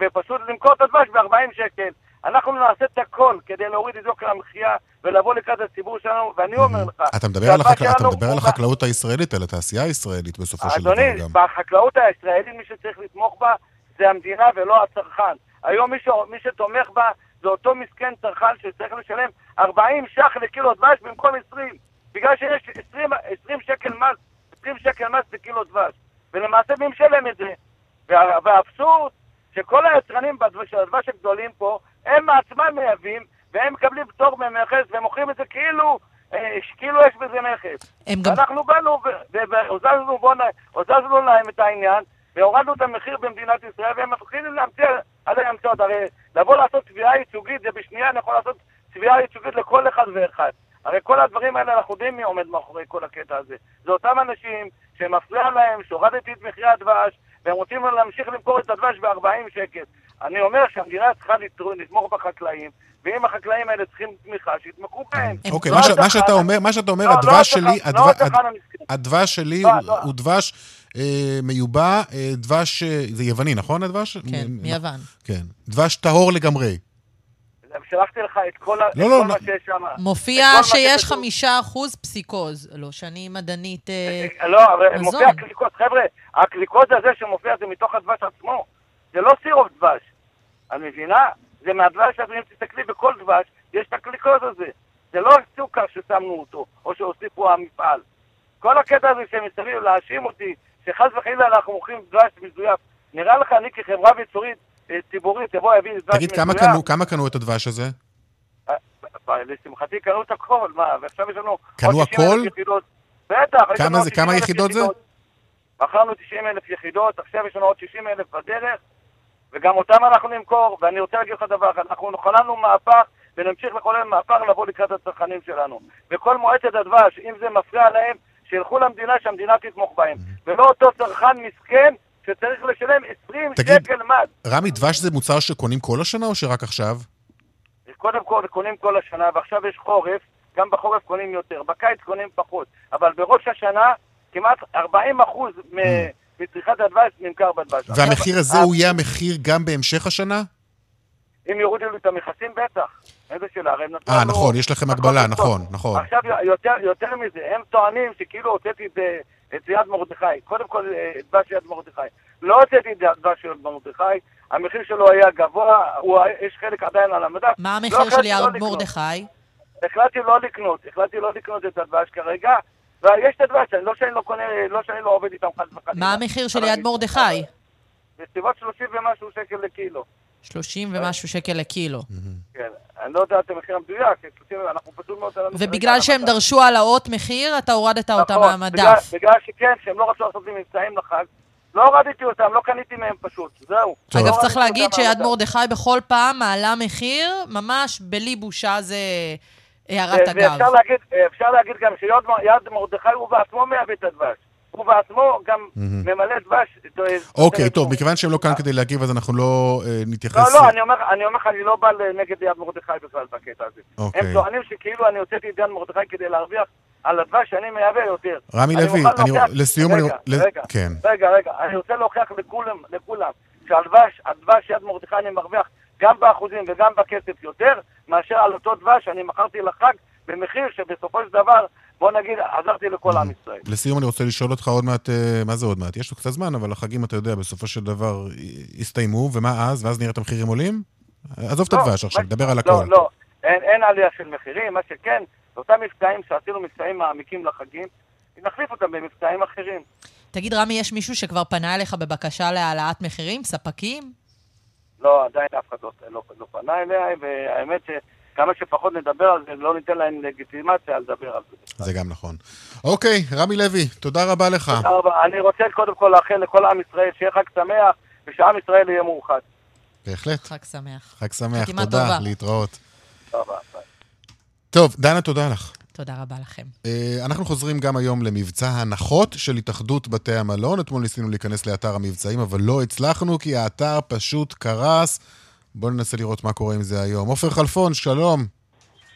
ופשוט למכור את הדבש ב-ארבעים שקל. אנחנו נעשה את הכל כדי להוריד את יוקר המחיה ולבוא לקראת הציבור שלנו, ואני אומר לך... אתה מדבר על החקלאות הישראלית, על התעשייה הישראלית בסופו של דבר גם. אדוני, בחקלאות הישראלית מי שצריך לתמוך בה זה המדינה ולא הצרכן. היום מי שתומך בה זה אותו מסכן צרכן שצריך לשלם ארבעים שח לקילו דבש במקום עשרים, בגלל שיש עשרים שקל מס, עשרים שקל מס לקילו דבש, ולמעשה מי משלם את זה. והאבסורד שכל היצרנים של הדבש הגדולים פה הם מעצמם מייבים, והם מקבלים פטור ממכס, והם מוכרים את זה כאילו, כאילו יש בזה מכס. אנחנו באנו ועוזזנו להם את העניין, והורדנו את המחיר במדינת ישראל, והם מתחילים להמציא עלי המצאות. הרי לבוא לעשות צביעה ייצוגית, זה בשנייה אני יכול לעשות צביעה ייצוגית לכל אחד ואחד. הרי כל הדברים האלה אנחנו יודעים מי עומד מאחורי כל הקטע הזה. זה אותם אנשים שמפריע להם, שהורדתי את מחירי הדבש, והם רוצים להמשיך למכור את הדבש ב-ארבעים שקל. אני אומר שהמדינה צריכה לתמוך בחקלאים, ואם החקלאים האלה צריכים תמיכה, שיתמכו בהם. אוקיי, מה שאתה אומר, הדבש שלי הוא דבש מיובא, דבש, זה יווני, נכון הדבש? כן, מיוון. כן, דבש טהור לגמרי. שלחתי לך את כל מה שיש שם. מופיע שיש חמישה אחוז פסיקוז, לא, שאני מדענית מזון. לא, מופיע הקליקוז, חבר'ה, הקליקוז הזה שמופיע זה מתוך הדבש עצמו. זה לא סירוב דבש. אני מבינה? זה מהדבש, אז אם תסתכלי בכל דבש, יש את הקליקוז הזה. זה לא סוכר ששמנו אותו, או שהוסיפו המפעל. כל הקטע הזה שמסביב להאשים אותי, שחס וחלילה אנחנו מוכרים דבש מזויף. נראה לך, אני כחברה ביצורית, ציבורית, תבוא יביא דבש מזויף. תגיד, כמה קנו, כמה קנו את הדבש הזה? לשמחתי, קנו את הכל, מה? ועכשיו יש לנו... קנו הכל? בטח. כמה יחידות זה? מכרנו תשעים אלף יחידות, עכשיו יש לנו עוד שישים אלף בדרך, וגם אותם אנחנו נמכור, ואני רוצה להגיד לך דבר, אנחנו נחולנו מהפך, ונמשיך לחולל מהפך לבוא לקראת הצרכנים שלנו. וכל מועצת הדבש, אם זה מפריע להם, שילכו למדינה, שהמדינה תתמוך בהם. ולא אותו צרכן מסכן, שצריך לשלם עשרים שקל מד. רמי, דבש זה מוצר שקונים כל השנה, או שרק עכשיו? קודם כל, קונים כל השנה, ועכשיו יש חורף, גם בחורף קונים יותר, בקיץ קונים פחות, אבל בראש השנה, כמעט ארבעים אחוז מצריכת הדבש נמכר בדבש. והמחיר הזה הוא יהיה המחיר גם בהמשך השנה? אם יורידו לי את המכסים, בטח. איזה שאלה, הם נתנו... אה, נכון, יש לכם הגבלה, נכון, נכון. עכשיו, יותר מזה, הם טוענים שכאילו הוצאתי את יד מרדכי, קודם כל דבש יד מרדכי. לא הוצאתי את דבש יד מרדכי, המחיר שלו היה גבוה, יש חלק עדיין על המדף. מה המחיר של יד מרדכי? החלטתי לא לקנות, החלטתי לא לקנות את הדבש כרגע, ויש את הדבש, לא שאני לא קונה, לא שאני לא עובד איתם חד וחד. מה המחיר של יד מרדכי? בסביבות שלושים ומשהו שקל לקילו. שלושים ומשהו שקל לקילו. כן, אני לא יודע את המחיר המדויק, אנחנו פשוט מאוד... ובגלל שהם דרשו העלאות מחיר, אתה הורדת אותם מהמדף. בגלל שכן, שהם לא רצו לעשות לי מבצעים לחג, לא הורדתי אותם, לא קניתי מהם פשוט, זהו. אגב, צריך להגיד שיד מרדכי בכל פעם מעלה מחיר, ממש בלי בושה זה... ואפשר להגיד גם שיד מרדכי הוא בעצמו מייבא את הדבש, הוא בעצמו גם ממלא דבש. אוקיי, טוב, מכיוון שהם לא כאן כדי להגיב אז אנחנו לא נתייחס. לא, לא, אני אומר לך, אני לא בא נגד יד מרדכי בכלל בקטע הזה. הם טוענים שכאילו אני הוצאתי את יד מרדכי כדי להרוויח על הדבש שאני מייבא יותר. רמי לוי, לסיום אני... רגע, רגע, אני רוצה להוכיח לכולם שהדבש יד מרדכי אני מרוויח גם באחוזים וגם בכסף יותר, מאשר על אותו דבש, אני מכרתי לחג במחיר שבסופו של דבר, בוא נגיד, עזרתי לכל עם ישראל. לסיום אני רוצה לשאול אותך עוד מעט, מה זה עוד מעט? יש לו קצת זמן, אבל החגים, אתה יודע, בסופו של דבר הסתיימו, ומה אז? ואז נראה את המחירים עולים? עזוב את הדבש עכשיו, דבר על הכל. לא, לא, אין עלייה של מחירים, מה שכן, אותם מבצעים שעשינו מבצעים מעמיקים לחגים, נחליף אותם במבצעים אחרים. תגיד, רמי, יש מישהו שכבר פנה אליך בבקשה להעלאת מחירים, ספקים? לא, עדיין אף אחד לא פנה אליה, והאמת שכמה שפחות נדבר על זה, לא ניתן להם לגיטימציה לדבר על זה. זה גם נכון. אוקיי, רמי לוי, תודה רבה לך. תודה רבה. אני רוצה קודם כל לאחל לכל עם ישראל שיהיה חג שמח, ושעם ישראל יהיה מאוחד. בהחלט. חג שמח. חג שמח, תודה, להתראות. תודה רבה. טוב, דנה, תודה לך. תודה רבה לכם. אנחנו חוזרים גם היום למבצע הנחות של התאחדות בתי המלון. אתמול ניסינו להיכנס לאתר המבצעים, אבל לא הצלחנו, כי האתר פשוט קרס. בואו ננסה לראות מה קורה עם זה היום. אופר חלפון, שלום.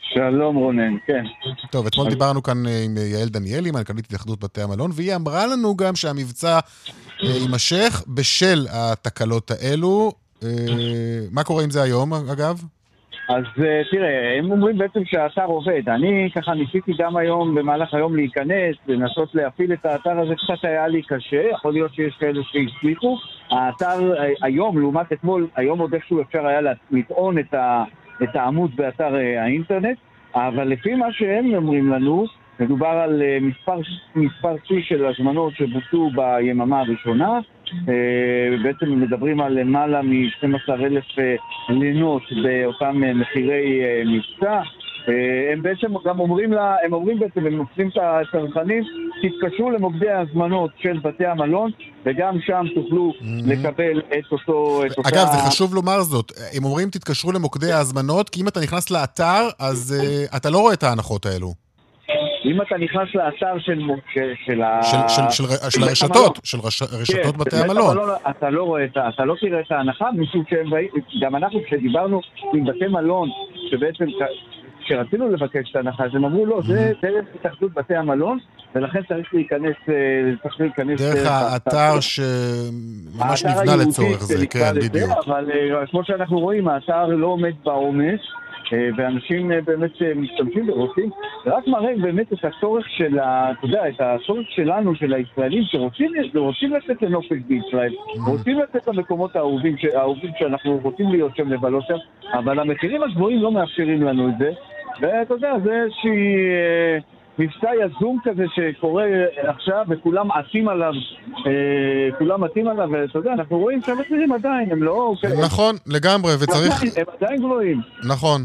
שלום רונן, כן. טוב, אתמול דיברנו כאן עם יעל דניאלי, מנכ"לית התאחדות בתי המלון, והיא אמרה לנו גם שהמבצע יימשך בשל התקלות האלו. מה קורה עם זה היום, אגב? אז תראה, הם אומרים בעצם שהאתר עובד. אני ככה ניסיתי גם היום, במהלך היום להיכנס, לנסות להפעיל את האתר הזה, קצת היה לי קשה, יכול להיות שיש כאלה שהצליחו. האתר היום, לעומת אתמול, היום עוד איכשהו אפשר היה לטעון את, ה, את העמוד באתר האינטרנט, אבל לפי מה שהם אומרים לנו, מדובר על מספר, מספר צי של הזמנות שבוצעו ביממה הראשונה, בעצם מדברים על למעלה מ-שנים עשר אלף לינות באותם מחירי מבצע. הם בעצם גם אומרים לה, הם אומרים בעצם, הם מוצאים את הצרכנים, תתקשו למוקדי ההזמנות של בתי המלון, וגם שם תוכלו לקבל את אותו... אגב, זה חשוב לומר זאת, הם אומרים תתקשרו למוקדי ההזמנות, כי אם אתה נכנס לאתר, אז אתה לא רואה את ההנחות האלו. אם אתה נכנס לאתר של של של הרשתות, של רשתות בתי המלון, אתה לא רואה, אתה לא תראה את ההנחה, משום שהם, גם אנחנו כשדיברנו עם בתי מלון, שבעצם כשרצינו לבקש את ההנחה, הם אמרו לא, זה דרך התאחדות בתי המלון, ולכן צריך להיכנס, צריך להיכנס דרך האתר שממש נבנה לצורך זה, כן, בדיוק. אבל כמו שאנחנו רואים, האתר לא עומד בעומס, ואנשים באמת משתמשים ורוצים, רק מראה באמת את הצורך של, אתה יודע, את הצורך שלנו, של הישראלים, שרוצים לצאת לנופש בישראל, רוצים לצאת למקומות האהובים שאנחנו רוצים להיות שם לבלות שם, אבל המחירים הגבוהים לא מאפשרים לנו את זה, ואתה יודע, זה איזושהי מבצע יזום כזה שקורה עכשיו, וכולם עטים עליו, כולם עטים עליו, ואתה יודע, אנחנו רואים שהמחירים עדיין, הם לא... נכון, לגמרי, וצריך... הם עדיין גבוהים. נכון,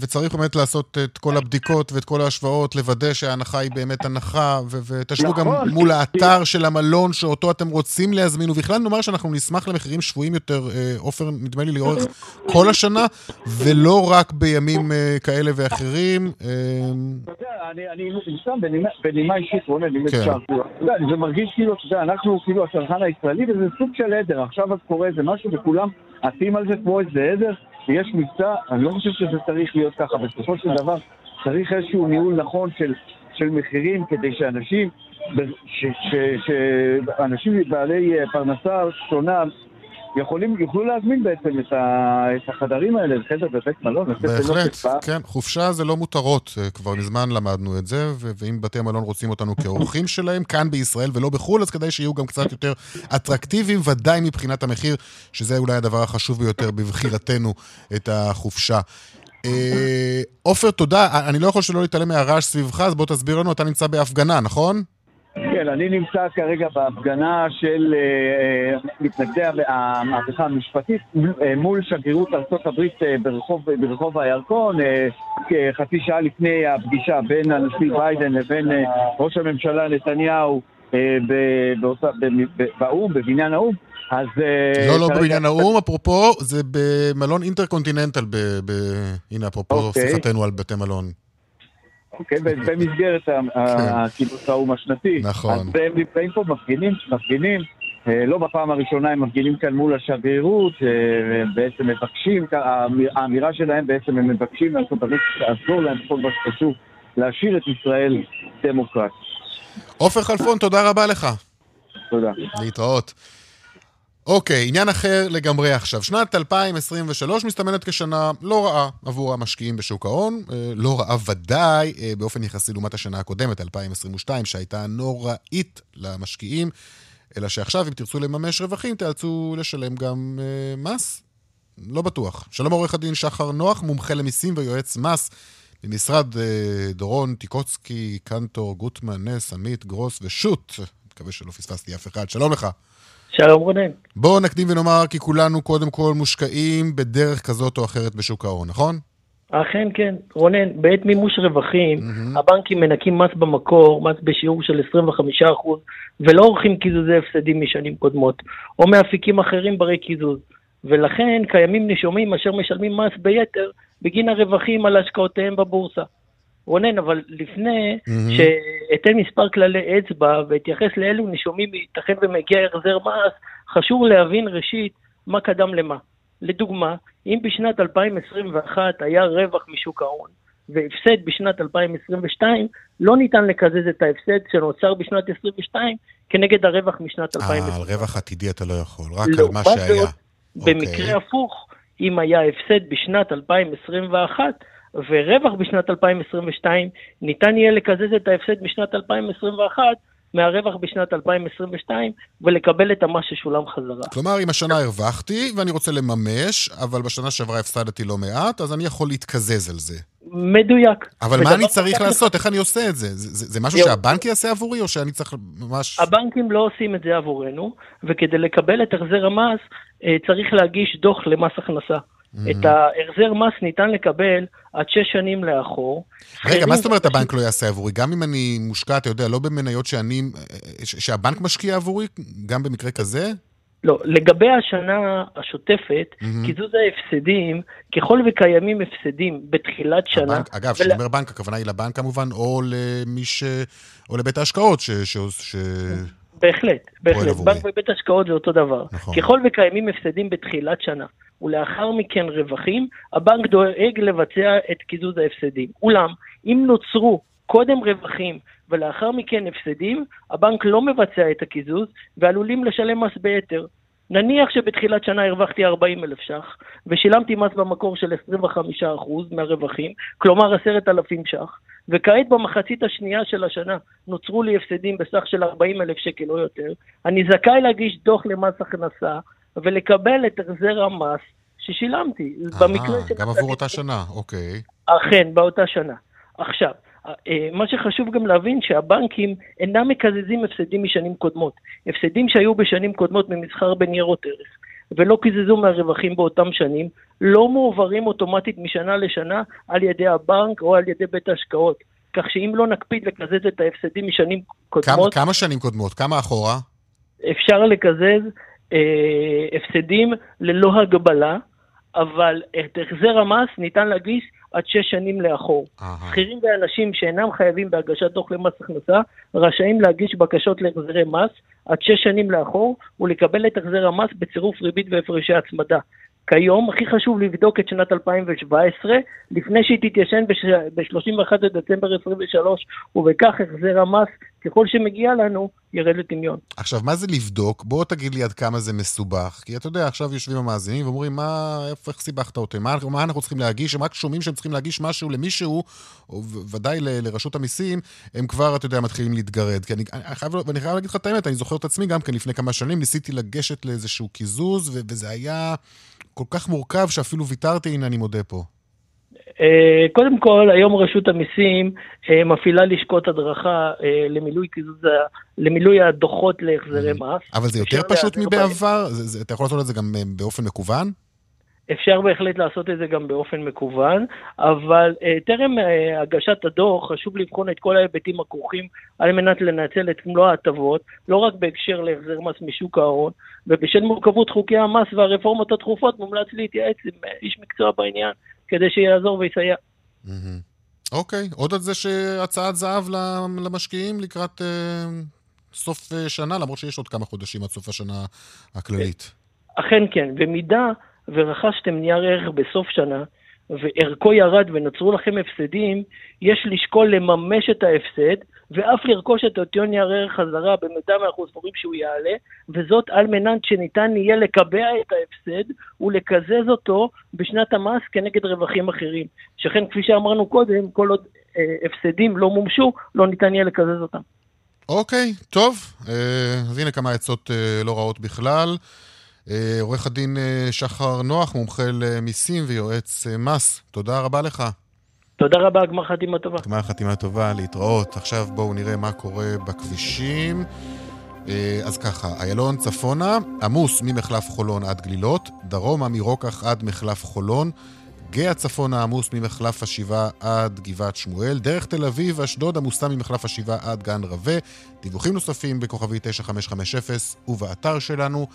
וצריך באמת לעשות את כל הבדיקות ואת כל ההשוואות, לוודא שההנחה היא באמת הנחה, ותשבו גם מול האתר של המלון שאותו אתם רוצים להזמין, ובכלל נאמר שאנחנו נשמח למחירים שפויים יותר, אופר, נדמה לי, לאורך כל השנה, ולא רק בימים כאלה ואחרים. אתה יודע, אני... סתם, בנימה אישית, רונן, אני מתשאר. זה מרגיש כאילו, אתה יודע, אנחנו כאילו הצרכן הישראלי, וזה סוג של עדר. עכשיו אז קורה איזה משהו, וכולם עשים על זה כמו איזה עדר, ויש מבצע, אני לא חושב שזה צריך להיות ככה. בסופו של דבר, צריך איזשהו ניהול נכון של מחירים, כדי שאנשים, שאנשים בעלי פרנסה שונה, יכולים, יוכלו להזמין בעצם את, ה, את החדרים האלה, חדר בבית מלון. בהחלט, כן. חופשה זה לא מותרות, כבר מזמן למדנו את זה, ו- ואם בתי המלון רוצים אותנו כאורחים שלהם, כאן בישראל ולא בחול, אז כדאי שיהיו גם קצת יותר אטרקטיביים, ודאי מבחינת המחיר, שזה אולי הדבר החשוב ביותר בבחירתנו את החופשה. אה, אופר, תודה. אני לא יכול שלא להתעלם מהרעש סביבך, אז בוא תסביר לנו, אתה נמצא בהפגנה, נכון? כן, אני נמצא כרגע בהפגנה של מתנגדי המהפכה המשפטית מול שגרירות ארצות הברית ברחוב הירקון, חצי שעה לפני הפגישה בין הנשיא ביידן לבין ראש הממשלה נתניהו באום, בבניין האום. לא, לא בבניין האום, אפרופו, זה במלון אינטרקונטיננטל, הנה אפרופו שיחתנו על בתי מלון. אוקיי, במסגרת הכינוס האום השנתי. נכון. אז הם נמצאים פה מפגינים, מפגינים, לא בפעם הראשונה הם מפגינים כאן מול השגרירות, בעצם מבקשים, האמירה שלהם בעצם הם מבקשים לעשות הריץ, לעזור להם כל מה שקשור, להשאיר את ישראל דמוקרטית. עופר חלפון, תודה רבה לך. תודה. להתראות. אוקיי, עניין אחר לגמרי עכשיו. שנת אלפיים עשרים ושלוש מסתמנת כשנה לא רעה עבור המשקיעים בשוק ההון, לא רעה ודאי באופן יחסי לעומת השנה הקודמת, אלפיים עשרים ושתיים, שהייתה נוראית למשקיעים, אלא שעכשיו אם תרצו לממש רווחים, תיאלצו לשלם גם אה, מס? לא בטוח. שלום עורך הדין שחר נוח, מומחה למיסים ויועץ מס, במשרד אה, דורון, טיקוצקי, קנטור, גוטמן, נס, עמית, גרוס ושוט. מקווה שלא פספסתי אף אחד. שלום לך. שלום רונן. בואו נקדים ונאמר כי כולנו קודם כל מושקעים בדרך כזאת או אחרת בשוק ההון, נכון? אכן כן. רונן, בעת מימוש רווחים, mm-hmm. הבנקים מנקים מס במקור, מס בשיעור של עשרים וחמישה אחוז, ולא עורכים קיזוזי הפסדים משנים קודמות, או מאפיקים אחרים ברי קיזוז. ולכן קיימים נשומים אשר משלמים מס ביתר בגין הרווחים על השקעותיהם בבורסה. רונן, אבל לפני mm-hmm. שאתן מספר כללי אצבע והתייחס לאלו נשומים ייתכן ומגיע החזר מס, חשוב להבין ראשית מה קדם למה. לדוגמה, אם בשנת אלפיים עשרים ואחת היה רווח משוק ההון והפסד בשנת אלפיים עשרים ושתיים, לא ניתן לקזז את ההפסד שנוצר בשנת עשרים ושתיים כנגד הרווח משנת אלפיים עשרים. על רווח עתידי אתה לא יכול, רק לא, על מה שהיה. במקרה okay. הפוך, אם היה הפסד בשנת אלפיים עשרים ואחת, ורווח בשנת אלפיים עשרים ושתיים, ניתן יהיה לקזז את ההפסד בשנת אלפיים עשרים ואחת מהרווח בשנת אלפיים עשרים ושתיים, ולקבל את המס ששולם חזרה. כלומר, אם השנה הרווחתי ואני רוצה לממש, אבל בשנה שעברה הפסדתי לא מעט, אז אני יכול להתקזז על זה. מדויק. אבל מה אני צריך לעשות? איך אני עושה את זה? זה משהו שהבנק יעשה עבורי, או שאני צריך ממש... הבנקים לא עושים את זה עבורנו, וכדי לקבל את החזר המס, צריך להגיש דוח למס הכנסה. את ההחזר מס ניתן לקבל עד שש שנים לאחור. רגע, מה זאת אומרת הבנק לא יעשה עבורי? גם אם אני מושקע, אתה יודע, לא במניות שאני, שהבנק משקיע עבורי, גם במקרה כזה? לא, לגבי השנה השוטפת, קיזוז ההפסדים, ככל וקיימים הפסדים בתחילת שנה... אגב, כשאני אומר בנק, הכוונה היא לבנק כמובן, או לבית ההשקעות ש... בהחלט, בהחלט. בנק ובית השקעות זה אותו דבר. ככל וקיימים הפסדים בתחילת שנה, ולאחר מכן רווחים, הבנק דואג לבצע את קיזוז ההפסדים. אולם, אם נוצרו קודם רווחים ולאחר מכן הפסדים, הבנק לא מבצע את הקיזוז ועלולים לשלם מס ביתר. נניח שבתחילת שנה הרווחתי ארבעים אלף שח, ושילמתי מס במקור של עשרים וחמישה אחוז מהרווחים, כלומר עשרת אלפים שח, וכעת במחצית השנייה של השנה נוצרו לי הפסדים בסך של ארבעים אלף שקל או יותר, אני זכאי להגיש דוח למס הכנסה, ולקבל את החזר המס ששילמתי. גם עבור אותה שנה, אוקיי. אכן, באותה שנה. עכשיו, מה שחשוב גם להבין שהבנקים אינם מקזזים הפסדים משנים קודמות. הפסדים שהיו בשנים קודמות ממסחר בניירות ערך, ולא קיזזו מהרווחים באותם שנים, לא מועברים אוטומטית משנה לשנה על ידי הבנק או על ידי בית ההשקעות. כך שאם לא נקפיד לקזז את ההפסדים משנים קודמות... כמה שנים קודמות? כמה אחורה? אפשר לקזז... הפסדים ללא הגבלה, אבל את החזר המס ניתן להגיש עד שש שנים לאחור. שכירים ואנשים שאינם חייבים בהגשת דוח למס הכנסה, רשאים להגיש בקשות להחזרי מס עד שש שנים לאחור, ולקבל את החזר המס בצירוף ריבית והפרשי הצמדה. כיום הכי חשוב לבדוק את שנת אלפיים שבע עשרה, לפני שהיא תתיישן ב-שלושים ואחד לדצמבר עשרים ושלוש, ובכך החזר המס, ככל שמגיע לנו, ירד לטמיון. עכשיו, מה זה לבדוק? בוא תגיד לי עד כמה זה מסובך, כי אתה יודע, עכשיו יושבים המאזינים ואומרים, מה, איפה סיבכת אותי? מה, מה אנחנו צריכים להגיש? הם רק שומעים שהם צריכים להגיש משהו למישהו, או ודאי ל- לרשות המיסים, הם כבר, אתה יודע, מתחילים להתגרד. כי אני, אני חייב, ואני חייב להגיד לך את האמת, אני זוכר את עצמי גם, כי לפני כמה שנים ניסיתי לגשת לאיזשהו כיזוז, ו- וזה היה... כל כך מורכב שאפילו ויתרתי, הנה אני מודה פה. קודם כל, היום רשות המיסים מפעילה לשכות הדרכה למילוי, למילוי הדוחות להחזרי מס. אבל זה יותר פשוט מבעבר? אתה יכול לעשות את זה גם באופן מקוון? אפשר בהחלט לעשות את זה גם באופן מקוון, אבל טרם הגשת הדוח חשוב לבחון את כל ההיבטים הכרוכים על מנת לנצל את מלוא ההטבות, לא רק בהקשר להחזר מס משוק ההון, ובשל מורכבות חוקי המס והרפורמות התכופות מומלץ להתייעץ עם איש מקצוע בעניין, כדי שיעזור ויסייע. אוקיי, עוד על זה שהצעת זהב למשקיעים לקראת סוף שנה, למרות שיש עוד כמה חודשים עד סוף השנה הכללית. אכן כן, במידה... ורכשתם נייר ערך בסוף שנה, וערכו ירד ונוצרו לכם הפסדים, יש לשקול לממש את ההפסד, ואף לרכוש את אותיון ירר חזרה במידה מאחוז פורים שהוא יעלה, וזאת על מנת שניתן יהיה לקבע את ההפסד ולקזז אותו בשנת המס כנגד רווחים אחרים. שכן כפי שאמרנו קודם, כל עוד אה, הפסדים לא מומשו, לא ניתן יהיה לקזז אותם. אוקיי, okay, טוב. אז הנה כמה עצות לא רעות בכלל. עורך הדין שחר נוח, מומחה למיסים ויועץ מס. תודה רבה לך. תודה רבה, גמר חתימה טובה. גמר חתימה טובה, להתראות. עכשיו בואו נראה מה קורה בכבישים. אז ככה, איילון צפונה, עמוס ממחלף חולון עד גלילות, דרומה מרוקח עד מחלף חולון, גאה צפונה עמוס ממחלף השיבה עד גבעת שמואל, דרך תל אביב, אשדוד עמוסה ממחלף השיבה עד גן רווה, דיווחים נוספים בכוכבי תשע חמש חמש אפס ובאתר שלנו.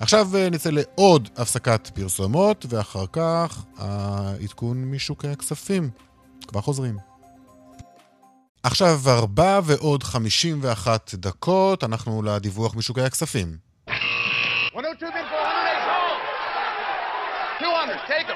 עכשיו נצא לעוד הפסקת פרסומות, ואחר כך העדכון משוקי הכספים. כבר חוזרים. עכשיו ארבע ועוד חמישים ואחת דקות, אנחנו לדיווח משוקי הכספים. מאתיים, מאתיים, מאתיים, take them.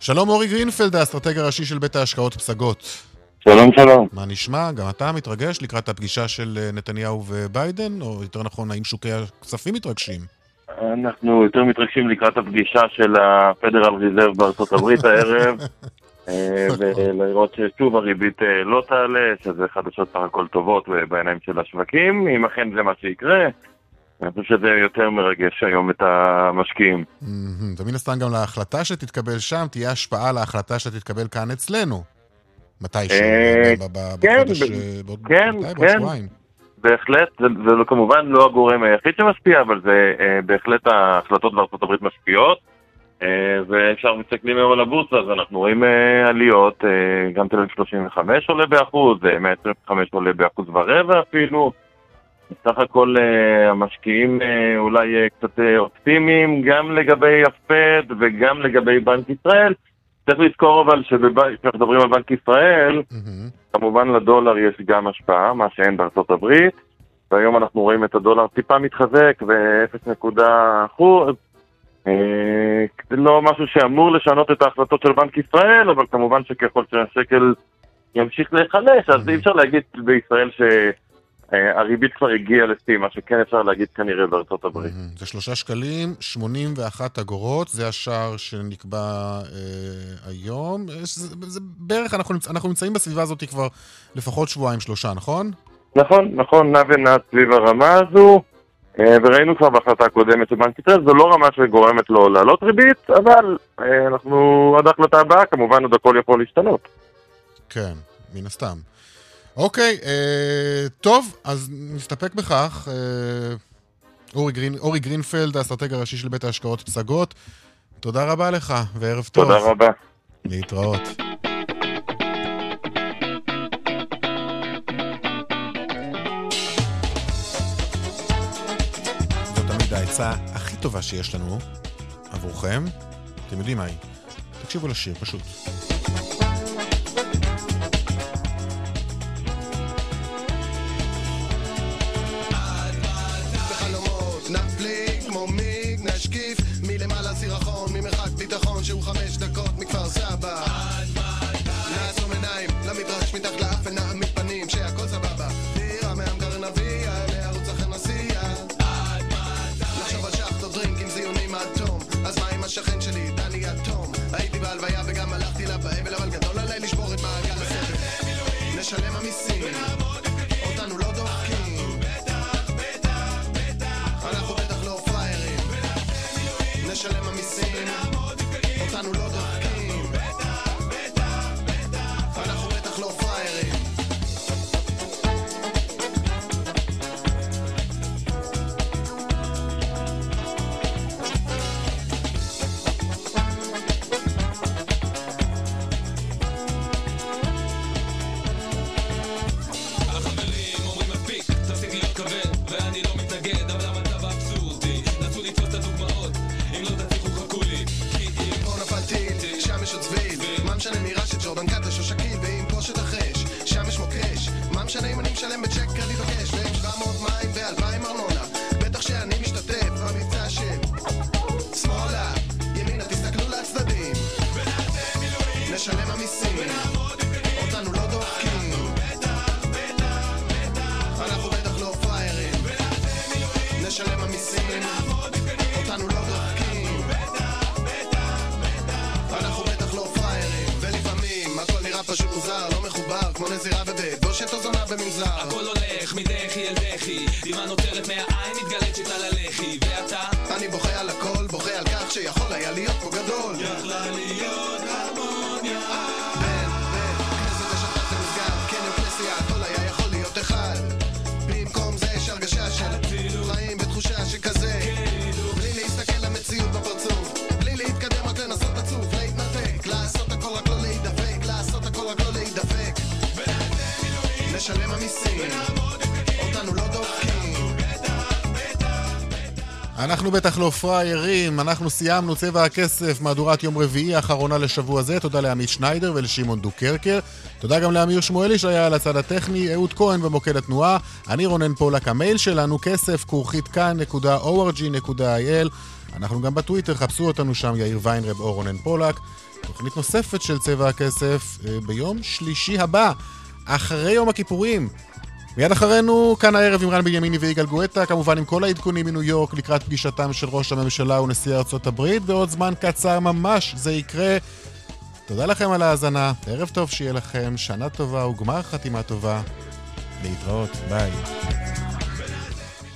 שלום אורי גרינפלד, האסטרטג הראשי של בית ההשקעות פסגות. שלום שלום. מה נשמע? גם אתה מתרגש לקראת הפגישה של נתניהו וביידן, או יותר נכון, האם שוקי הכספים מתרגשים? אנחנו יותר מתרגשים לקראת הפגישה של הפדרל ריזרב בארצות הברית הערב, ולראות ששוב הריבית לא תעלה, שזה חדשות סך הכל טובות בעיניים של השווקים, אם אכן זה מה שיקרה. אני חושב שזה יותר מרגש היום את המשקיעים. ומן הסתם גם להחלטה שתתקבל שם, תהיה השפעה להחלטה שתתקבל כאן אצלנו. מתי שם? בחודש, בשבועיים. בהחלט, זה כמובן לא הגורם היחיד שמשפיע, אבל זה בהחלט ההחלטות בארצות הברית משפיעות, ואפשר מסתכלים היום על הבורסה, אז אנחנו רואים עליות, גם תל אביב שלושים וחמש עולה באחוז, מאה עשרים וחמש עולה באחוז ורבע אפילו, בסך הכל המשקיעים אולי קצת אופטימיים גם לגבי הפד וגם לגבי בנק ישראל. צריך לזכור אבל שאנחנו מדברים על בנק ישראל, כמובן לדולר יש גם השפעה, מה שאין בארצות הברית, והיום אנחנו רואים את הדולר טיפה מתחזק ב-אפס נקודה אחת. זה לא משהו שאמור לשנות את ההחלטות של בנק ישראל, אבל כמובן שככל שהשקל ימשיך להיחלש, אז אי אפשר להגיד בישראל ש... הריבית כבר הגיעה לפי, מה שכן אפשר להגיד כנראה בארצות הברית. זה שלושה שקלים, שמונים ואחת אגורות, זה השער שנקבע היום. זה בערך, אנחנו נמצאים בסביבה הזאת כבר לפחות שבועיים שלושה, נכון? נכון, נכון, נע ונע סביב הרמה הזו, וראינו כבר בהחלטה הקודמת של בנק ישראל, זו לא רמה שגורמת לו לעלות ריבית, אבל אנחנו עד ההחלטה הבאה, כמובן עוד הכל יכול להשתנות. כן, מן הסתם. אוקיי, אה, טוב, אז נסתפק בכך. אה, אורי, גרין, אורי גרינפלד, האסטרטג הראשי של בית ההשקעות פסגות, תודה רבה לך, וערב טוב. תודה רבה. להתראות. זאת תמיד העצה הכי טובה שיש לנו עבורכם. אתם יודעים מה היא? תקשיבו לשיר, פשוט. שהוא חמש דקות מכפר סבא נעצום עיניים למדרש מתחת לאף ונעמיד פנים שהכל סבבה דירה מהמגר נביאה לערוץ אחר נסיעה לחשוב על שחטות דרינק עם זיונים אטום אז מה עם השכן שלי דני אטום הייתי בהלוויה וגם הלכתי לבאבל אבל גדול עליי לשבור את מעגל הסרט נשלם המיסים אותנו לא דוחקים אנחנו בטח לא פריירים נשלם המיסים אנחנו לא דוחקים בטח, בטח, בטח אנחנו בטח לא פריירים החברים אומרים מספיק, תפסיק להיות כבד ואני לא מתנגד, אבל המצב האבסורדי נסו לתפוס את הדוגמאות אם לא תצליחו חכו לי שם יש עוד צביל, מה משנה מירש את ג'ורדן קאטש או שקיל ואם פושט החש, שם יש מוקש מה משנה אם אני משלם בצ'ק קרדיט או קש ואם שבע מאות מים ואלפיים ארנונה בטח שאני משתתף ומנזר הכל עולה איך מדחי אל דחי דימה נותרת מהעין מתגלת שכלל הלחי ואתה? אני בוכה על הכל, בוכה על כך שיכול היה להיות פה גדול יכלה להיות הרמוניה בן, בן, כנסת השבת זה מסגר כן עם כנסייה הכל היה יכול להיות אחד במקום זה יש הרגשה של חיים בתחושה שכזה בלי להסתכל למציאות בפרצוף בלי להתקדם רק לנסות עצוב להתנתק לעשות הכל רק לא להידפק לעשות הכל רק לא להידפק נשלם המיסים, אותנו לא דופקים. אנחנו בטח לא פריירים, אנחנו סיימנו צבע הכסף, מהדורת יום רביעי האחרונה לשבוע זה. תודה לעמית שניידר ולשימון דוקרקר. תודה גם לאמיר שמואלי שהיה על הצד הטכני, אהוד כהן במוקד התנועה. אני רונן פולק, המייל שלנו כסף, כורכית כאן נקודה או אר ג'י נקודה איי אל. אנחנו גם בטוויטר, חפשו אותנו שם, יאיר ויינרב או רונן פולק. תוכנית נוספת של צבע הכסף ביום שלישי הבא. אחרי יום הכיפורים, מיד אחרינו כאן הערב עם רן בינימיני ויגאל גואטה, כמובן עם כל העדכונים מניו יורק לקראת פגישתם של ראש הממשלה ונשיא ארצות הברית, ועוד זמן קצר ממש זה יקרה. תודה לכם על ההאזנה, ערב טוב שיהיה לכם, שנה טובה וגמר חתימה טובה. להתראות, ביי.